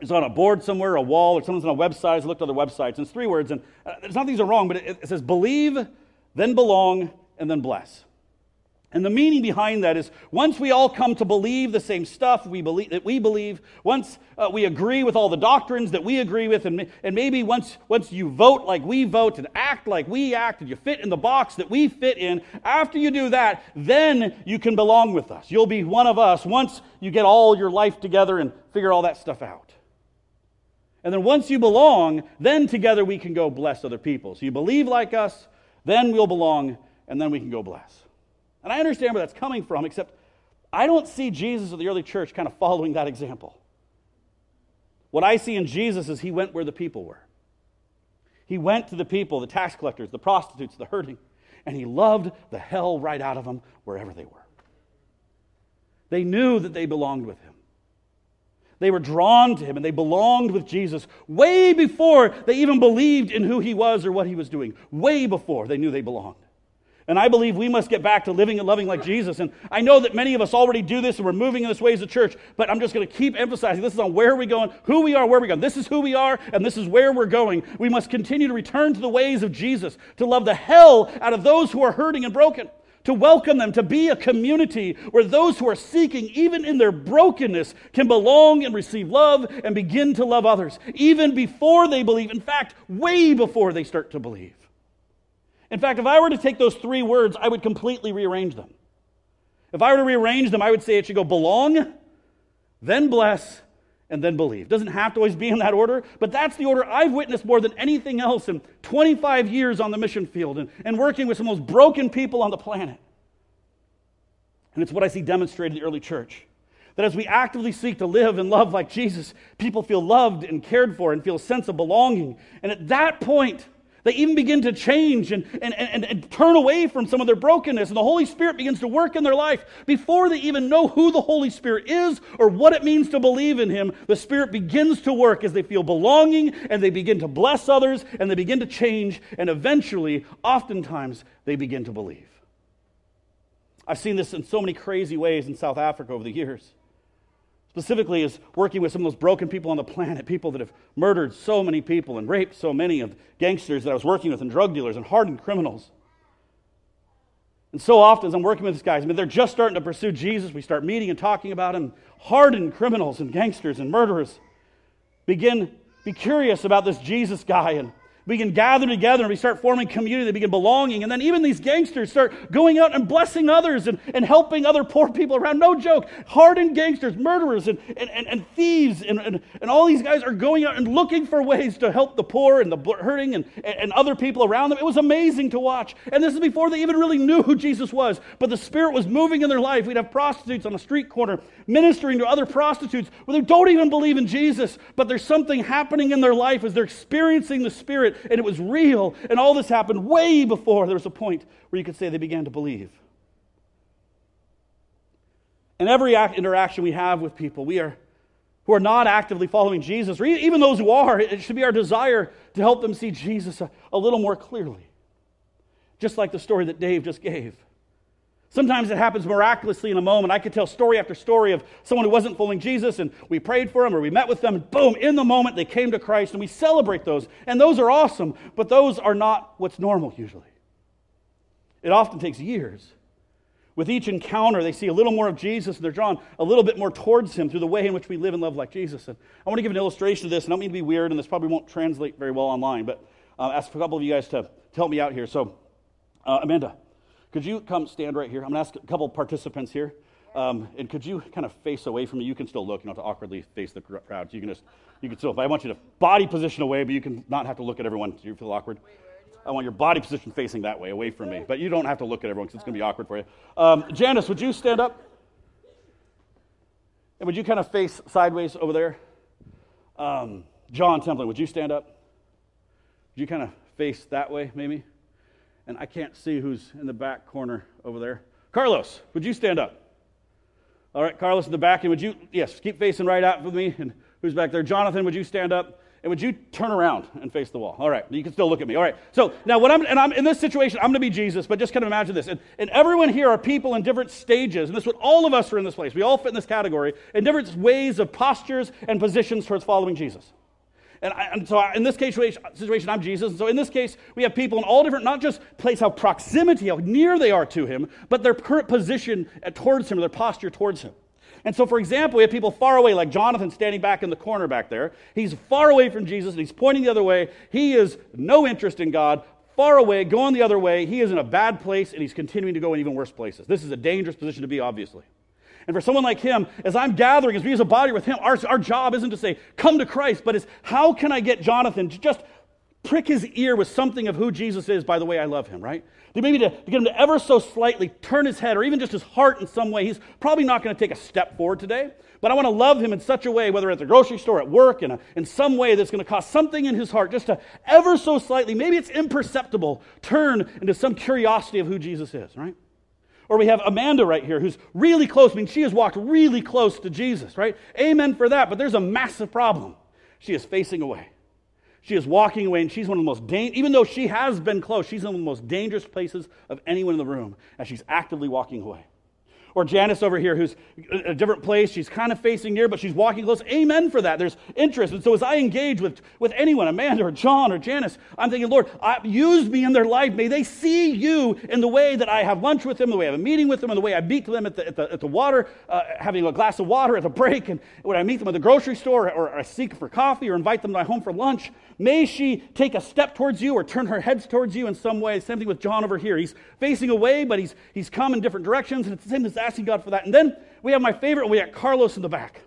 it's on a board somewhere, a wall, or someone's on a website. I looked at other websites, and it's three words, and it's not these are wrong, but it, it says believe, then belong, and then bless. And the meaning behind that is once we all come to believe the same stuff we believe, that we believe, once uh, we agree with all the doctrines that we agree with, and, and maybe once, once you vote like we vote and act like we act and you fit in the box that we fit in, after you do that, then you can belong with us. You'll be one of us once you get all your life together and figure all that stuff out. And then once you belong, then together we can go bless other people. So you believe like us, then we'll belong, and then we can go bless. And I understand where that's coming from, except I don't see Jesus or the early church kind of following that example. What I see in Jesus is he went where the people were. He went to the people, the tax collectors, the prostitutes, the hurting, and he loved the hell right out of them wherever they were. They knew that they belonged with him. They were drawn to him, and they belonged with Jesus way before they even believed in who he was or what he was doing, way before they knew they belonged. And I believe we must get back to living and loving like Jesus. And I know that many of us already do this, and we're moving in this way as a church, but I'm just going to keep emphasizing this is on where we're going, who we are, where we're going. This is who we are, and this is where we're going. We must continue to return to the ways of Jesus, to love the hell out of those who are hurting and broken, to welcome them, to be a community where those who are seeking, even in their brokenness, can belong and receive love and begin to love others, even before they believe. In fact, way before they start to believe. In fact, if I were to take those three words, I would completely rearrange them. If I were to rearrange them, I would say it should go belong, then bless, and then believe. It doesn't have to always be in that order, but that's the order I've witnessed more than anything else in twenty-five years on the mission field and, and working with some of the most broken people on the planet. And it's what I see demonstrated in the early church. That as we actively seek to live and love like Jesus, people feel loved and cared for and feel a sense of belonging. And at that point, they even begin to change and, and, and, and turn away from some of their brokenness. And the Holy Spirit begins to work in their life. Before they even know who the Holy Spirit is or what it means to believe in Him, the Spirit begins to work as they feel belonging and they begin to bless others and they begin to change. And eventually, oftentimes, they begin to believe. I've seen this in so many crazy ways in South Africa over the years. Specifically is working with some of those broken people on the planet, people that have murdered so many people and raped so many of gangsters that I was working with and drug dealers and hardened criminals. And so often as I'm working with these guys, I mean, they're just starting to pursue Jesus. We start meeting and talking about him. Hardened criminals and gangsters and murderers begin be curious about this Jesus guy, and we can gather together and we start forming community. They begin belonging. And then even these gangsters start going out and blessing others and, and helping other poor people around. No joke. Hardened gangsters, murderers, and, and, and, and thieves. And, and, and all these guys are going out and looking for ways to help the poor and the hurting and, and, and other people around them. It was amazing to watch. And this is before they even really knew who Jesus was. But the Spirit was moving in their life. We'd have prostitutes on a street corner ministering to other prostitutes where they don't even believe in Jesus. But there's something happening in their life as they're experiencing the Spirit. And it was real, and all this happened way before there was a point where you could say they began to believe. And every act, interaction we have with people, we are who are not actively following Jesus, or even those who are, it should be our desire to help them see Jesus a, a little more clearly. Just like the story that Dave just gave. Sometimes it happens miraculously in a moment. I could tell story after story of someone who wasn't following Jesus, and we prayed for them or we met with them, and boom, in the moment they came to Christ, and we celebrate those. And those are awesome, but those are not what's normal usually. It often takes years. With each encounter, they see a little more of Jesus, and they're drawn a little bit more towards Him through the way in which we live and love like Jesus. And I want to give an illustration of this, and I don't mean to be weird, and this probably won't translate very well online, but uh, ask a couple of you guys to, to help me out here. So, uh, Amanda. Could you come stand right here? I'm going to ask a couple participants here. Um, and could you kind of face away from me? You can still look. You don't have to awkwardly face the crowd. You can just, you can still, I want you to body position away, but you can not have to look at everyone. Do you feel awkward? I want your body position facing that way, away from me. But you don't have to look at everyone because it's going to be awkward for you. Um, Janice, would you stand up? And would you kind of face sideways over there? Um, John Templin, would you stand up? Would you kind of face that way, maybe? And I can't see who's in the back corner over there. Carlos, would you stand up? All right, Carlos in the back. And would you, yes, keep facing right out with me. And who's back there? Jonathan, would you stand up? And would you turn around and face the wall? All right, you can still look at me. All right, so now what I'm, and I'm in this situation, I'm going to be Jesus, but just kind of imagine this. And, and everyone here are people in different stages. And this is what all of us are in this place. We all fit in this category in different ways of postures and positions towards following Jesus. And, I, and so I, in this case, situation, I'm Jesus. And so in this case, we have people in all different, not just place how proximity, how near they are to him, but their current position towards him, or their posture towards him. And so, for example, we have people far away, like Jonathan standing back in the corner back there. He's far away from Jesus, and he's pointing the other way. He is no interest in God, far away, going the other way. He is in a bad place, and he's continuing to go in even worse places. This is a dangerous position to be, obviously. And for someone like him, as I'm gathering, as we as a body with him, our, our job isn't to say, come to Christ, but it's how can I get Jonathan to just prick his ear with something of who Jesus is by the way I love him, right? Maybe to, to get him to ever so slightly turn his head or even just his heart in some way. He's probably not going to take a step forward today, but I want to love him in such a way, whether at the grocery store, at work, in, a, in some way that's going to cause something in his heart just to ever so slightly, maybe it's imperceptible, turn into some curiosity of who Jesus is, right? Or we have Amanda right here who's really close. I mean, she has walked really close to Jesus, right? Amen for that, but there's a massive problem. She is facing away. She is walking away, and she's one of the most dangerous, even though she has been close, she's in one of the most dangerous places of anyone in the room as she's actively walking away. Or Janice over here, who's a different place, she's kind of facing near, but she's walking close. Amen for that. There's interest. And so as I engage with, with anyone, Amanda or John or Janice, I'm thinking, Lord, I, use me in their life. May they see you in the way that I have lunch with them, the way I have a meeting with them, and the way I meet them at the, at the, at the water, uh, having a glass of water at the break, and when I meet them at the grocery store, or, or I seek for coffee, or invite them to my home for lunch. May she take a step towards you or turn her heads towards you in some way. Same thing with John over here. He's facing away, but he's he's come in different directions, and it's the same as asking God for that. And then we have my favorite, we have Carlos in the back.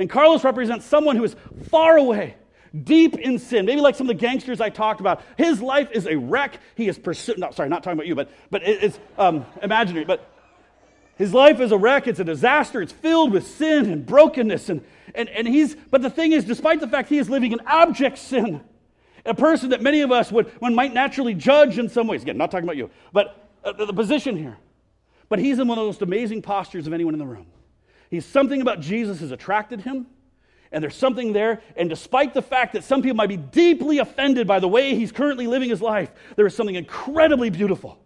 And Carlos represents someone who is far away, deep in sin. Maybe like some of the gangsters I talked about. His life is a wreck. He is pursuing, no, sorry, not talking about you, but but it's um, imaginary. But his life is a wreck. It's a disaster. It's filled with sin and brokenness and And and he's, but the thing is, despite the fact he is living in abject sin, a person that many of us would one might naturally judge in some ways. Again, not talking about you, but uh, the, the position here. But he's in one of the most amazing postures of anyone in the room. He's something about Jesus has attracted him, and there's something there. And despite the fact that some people might be deeply offended by the way he's currently living his life, there is something incredibly beautiful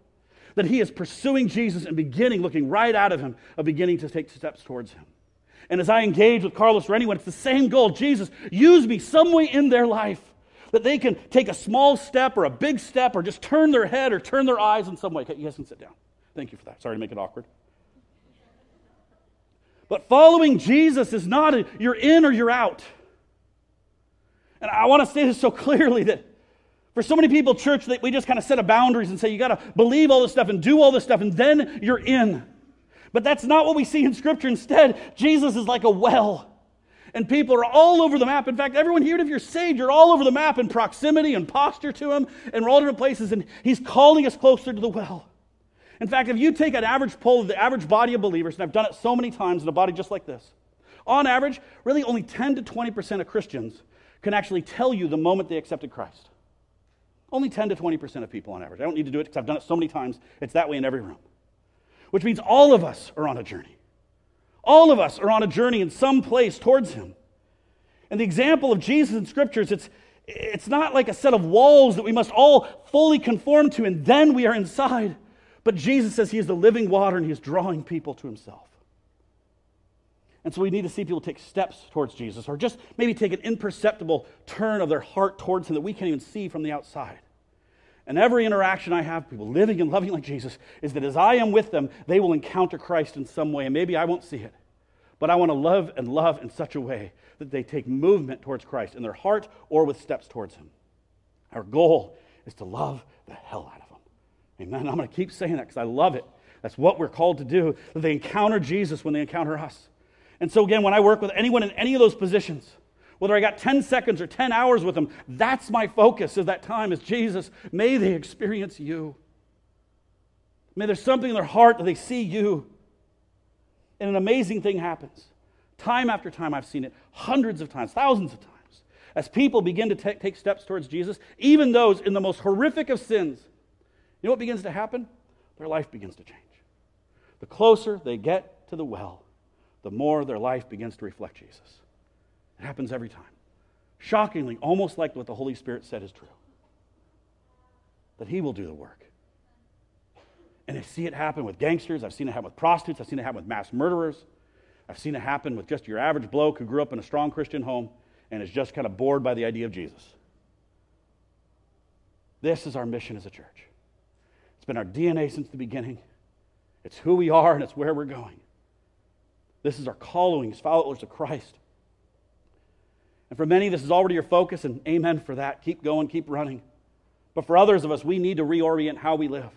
that he is pursuing Jesus and beginning, looking right out of him, of beginning to take steps towards him. And as I engage with Carlos or anyone, it's the same goal. Jesus, use me some way in their life that they can take a small step or a big step or just turn their head or turn their eyes in some way. You guys can sit down. Thank you for that. Sorry to make it awkward. But following Jesus is not a, you're in or you're out. And I want to say this so clearly that for so many people, church, that we just kind of set a boundaries and say, you got to believe all this stuff and do all this stuff and then you're in. But that's not what we see in Scripture. Instead, Jesus is like a well. And people are all over the map. In fact, everyone here, if you're saved, you're all over the map in proximity and posture to him. And we're all different places. And he's calling us closer to the well. In fact, if you take an average poll of the average body of believers, and I've done it so many times in a body just like this, on average, really only ten to twenty percent of Christians can actually tell you the moment they accepted Christ. Only ten to twenty percent of people on average. I don't need to do it because I've done it so many times. It's that way in every room. Which means all of us are on a journey. All of us are on a journey in some place towards him. And the example of Jesus in Scriptures, it's, it's not like a set of walls that we must all fully conform to and then we are inside. But Jesus says he is the living water and he is drawing people to himself. And so we need to see people take steps towards Jesus or just maybe take an imperceptible turn of their heart towards him that we can't even see from the outside. And every interaction I have with people living and loving like Jesus is that as I am with them, they will encounter Christ in some way. And maybe I won't see it, but I want to love and love in such a way that they take movement towards Christ in their heart or with steps towards him. Our goal is to love the hell out of them. Amen. I'm going to keep saying that because I love it. That's what we're called to do, that they encounter Jesus when they encounter us. And so again, when I work with anyone in any of those positions, whether I got ten seconds or ten hours with them, that's my focus at that time is Jesus, may they experience you. May there's something in their heart that they see you. And an amazing thing happens. Time after time I've seen it, hundreds of times, thousands of times. As people begin to t- take steps towards Jesus, even those in the most horrific of sins, you know what begins to happen? Their life begins to change. The closer they get to the well, the more their life begins to reflect Jesus. It happens every time. Shockingly, almost like what the Holy Spirit said is true. That he will do the work. And I see it happen with gangsters. I've seen it happen with prostitutes. I've seen it happen with mass murderers. I've seen it happen with just your average bloke who grew up in a strong Christian home and is just kind of bored by the idea of Jesus. This is our mission as a church. It's been our D N A since the beginning. It's who we are and it's where we're going. This is our calling as followers of Christ. And for many, this is already your focus, and amen for that. Keep going, keep running. But for others of us, we need to reorient how we live,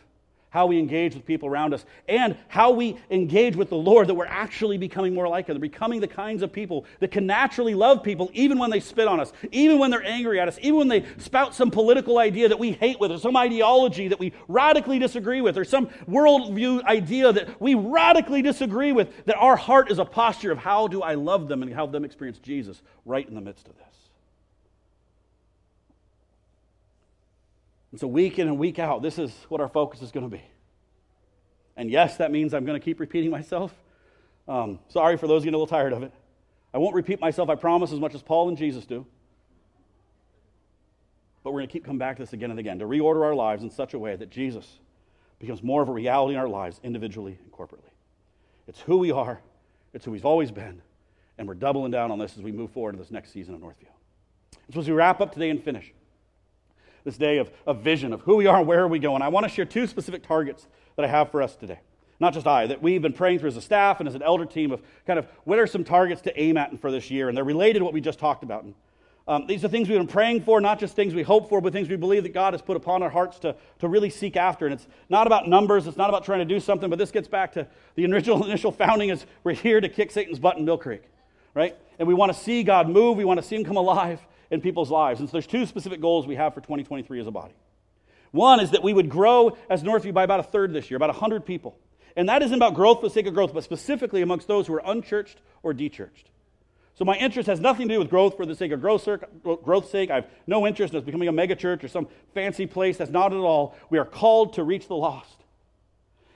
how we engage with people around us, and how we engage with the Lord, that we're actually becoming more like Him, becoming the kinds of people that can naturally love people even when they spit on us, even when they're angry at us, even when they spout some political idea that we hate with, or some ideology that we radically disagree with, or some worldview idea that we radically disagree with, that our heart is a posture of how do I love them and help them experience Jesus right in the midst of this. And so week in and week out, this is what our focus is going to be. And yes, that means I'm going to keep repeating myself. Um, sorry for those who get a little tired of it. I won't repeat myself, I promise, as much as Paul and Jesus do. But we're going to keep coming back to this again and again, to reorder our lives in such a way that Jesus becomes more of a reality in our lives, individually and corporately. It's who we are, it's who He's always been, and we're doubling down on this as we move forward in this next season of Northview. And so as we wrap up today and finish, this day of, of vision, of who we are and where are we going, I want to share two specific targets that I have for us today. Not just I, that we've been praying through as a staff and as an elder team of kind of what are some targets to aim at for this year, and they're related to what we just talked about. And um, these are things we've been praying for, not just things we hope for, but things we believe that God has put upon our hearts to, to really seek after. And it's not about numbers, it's not about trying to do something, but this gets back to the initial, initial founding is we're here to kick Satan's butt in Mill Creek, right? And we want to see God move, we want to see Him come alive in people's lives. And so there's two specific goals we have for twenty twenty-three as a body. One is that we would grow as Northview by about a third this year, about one hundred people. And that isn't about growth for the sake of growth, but specifically amongst those who are unchurched or de-churched. So my interest has nothing to do with growth for the sake of growth, growth's sake. I have no interest in us becoming a mega church or some fancy place. That's not at all. We are called to reach the lost.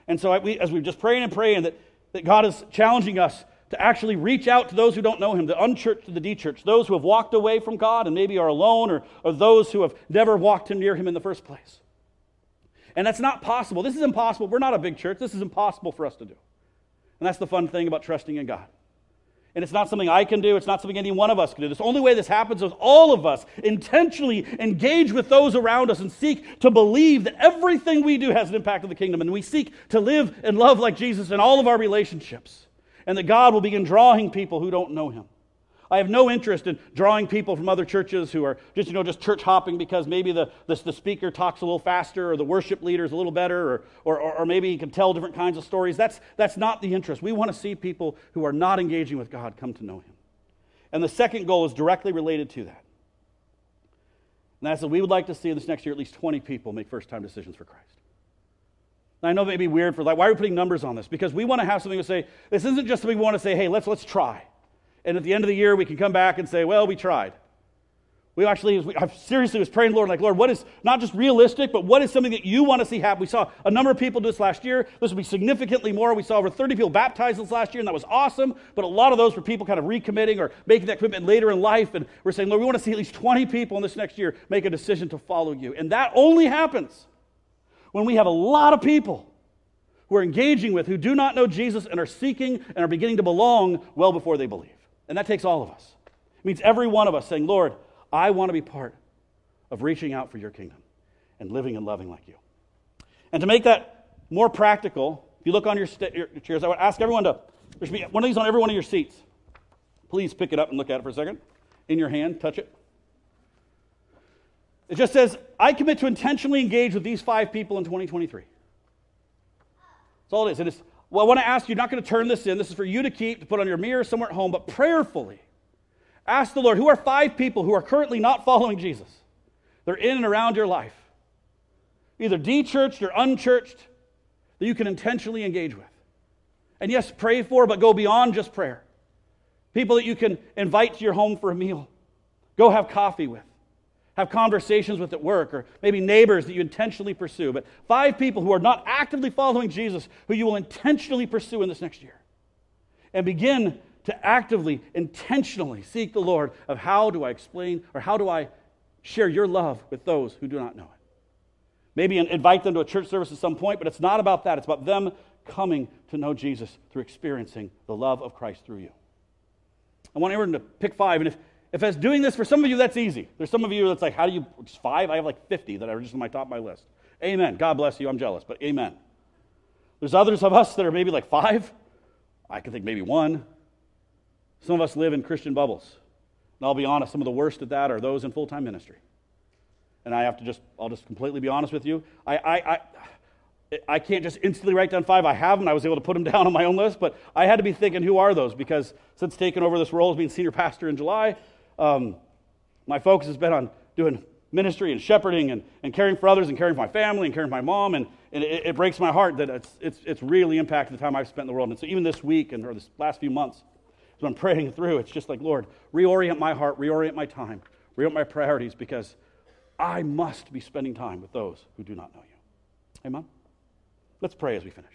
And so as we've just praying and praying that, that God is challenging us to actually reach out to those who don't know Him, the unchurched to the de-churched, those who have walked away from God and maybe are alone, or, or those who have never walked Him near Him in the first place. And that's not possible. This is impossible. We're not a big church. This is impossible for us to do. And that's the fun thing about trusting in God. And it's not something I can do. It's not something any one of us can do. The only way this happens is all of us intentionally engage with those around us and seek to believe that everything we do has an impact on the kingdom. And we seek to live and love like Jesus in all of our relationships. And that God will begin drawing people who don't know Him. I have no interest in drawing people from other churches who are just, you know, just church hopping because maybe the, the, the speaker talks a little faster, or the worship leader is a little better, or, or, or maybe he can tell different kinds of stories. That's, that's not the interest. We want to see people who are not engaging with God come to know Him. And the second goal is directly related to that. And that's that we would like to see this next year at least twenty people make first-time decisions for Christ. I know that may be weird for, like, why are we putting numbers on this? Because we want to have something to say, this isn't just something we want to say, hey, let's let's try. And at the end of the year, we can come back and say, well, we tried. We actually, we, I seriously was praying to the Lord, like, Lord, what is not just realistic, but what is something that you want to see happen? We saw a number of people do this last year. This will be significantly more. We saw over thirty people baptized this last year, and that was awesome. But a lot of those were people kind of recommitting or making that commitment later in life. And we're saying, Lord, we want to see at least twenty people in this next year make a decision to follow you. And that only happens when we have a lot of people we're engaging with who do not know Jesus and are seeking and are beginning to belong well before they believe. And that takes all of us. It means every one of us saying, Lord, I want to be part of reaching out for your kingdom and living and loving like you. And to make that more practical, if you look on your, st- your chairs, I would ask everyone to, there should be one of these on every one of your seats. Please pick it up and look at it for a second. In your hand, touch it. It just says, I commit to intentionally engage with these five people in twenty twenty-three. That's all it is. It is, well, I want to ask you, you're not going to turn this in. This is for you to keep, to put on your mirror somewhere at home, but prayerfully ask the Lord, who are five people who are currently not following Jesus? They're in and around your life, either de-churched or unchurched, that you can intentionally engage with. And yes, pray for, but go beyond just prayer. People that you can invite to your home for a meal, go have coffee with, have conversations with at work, or maybe neighbors that you intentionally pursue. But five people who are not actively following Jesus, who you will intentionally pursue in this next year. And begin to actively, intentionally seek the Lord of how do I explain, or how do I share your love with those who do not know it. Maybe invite them to a church service at some point, but it's not about that. It's about them coming to know Jesus through experiencing the love of Christ through you. I want everyone to pick five, and if If as doing this, for some of you, that's easy. There's some of you that's like, how do you, it's five? I have like fifty that are just on my top of my list. Amen. God bless you. I'm jealous, but amen. There's others of us that are maybe like five. I can think maybe one. Some of us live in Christian bubbles. And I'll be honest, some of the worst at that are those in full-time ministry. And I have to just, I'll just completely be honest with you. I, I, I, I can't just instantly write down five. I have them. I was able to put them down on my own list, but I had to be thinking, who are those? Because since taking over this role as being senior pastor in July, um, my focus has been on doing ministry and shepherding and, and caring for others and caring for my family and caring for my mom. And, and it, it breaks my heart that it's, it's, it's really impacted the time I've spent in the world. And so even this week and or this last few months, as I'm praying through, it's just like, Lord, reorient my heart, reorient my time, reorient my priorities, because I must be spending time with those who do not know you. Amen? Let's pray as we finish.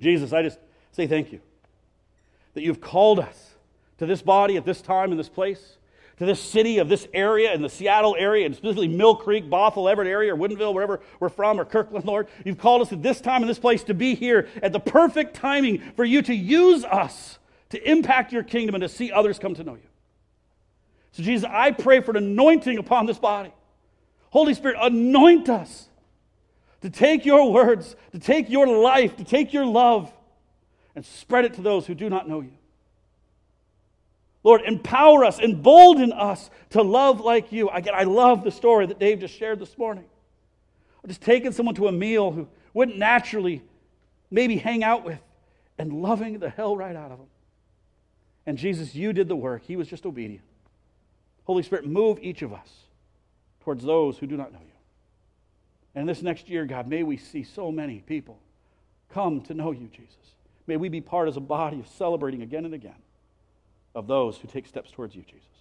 Jesus, I just say thank you that you've called us to this body at this time in this place, to this city of this area in the Seattle area, and specifically Mill Creek, Bothell, Everett area, or Woodinville, wherever we're from, or Kirkland, Lord. You've called us at this time in this place to be here at the perfect timing for you to use us to impact your kingdom and to see others come to know you. So Jesus, I pray for an anointing upon this body. Holy Spirit, anoint us to take your words, to take your life, to take your love, and spread it to those who do not know you. Lord, empower us, embolden us to love like you. Again, I love the story that Dave just shared this morning. Just taking someone to a meal who wouldn't naturally maybe hang out with, and loving the hell right out of them. And Jesus, you did the work. He was just obedient. Holy Spirit, move each of us towards those who do not know you. And this next year, God, may we see so many people come to know you, Jesus. May we be part as a body of celebrating again and again of those who take steps towards you, Jesus.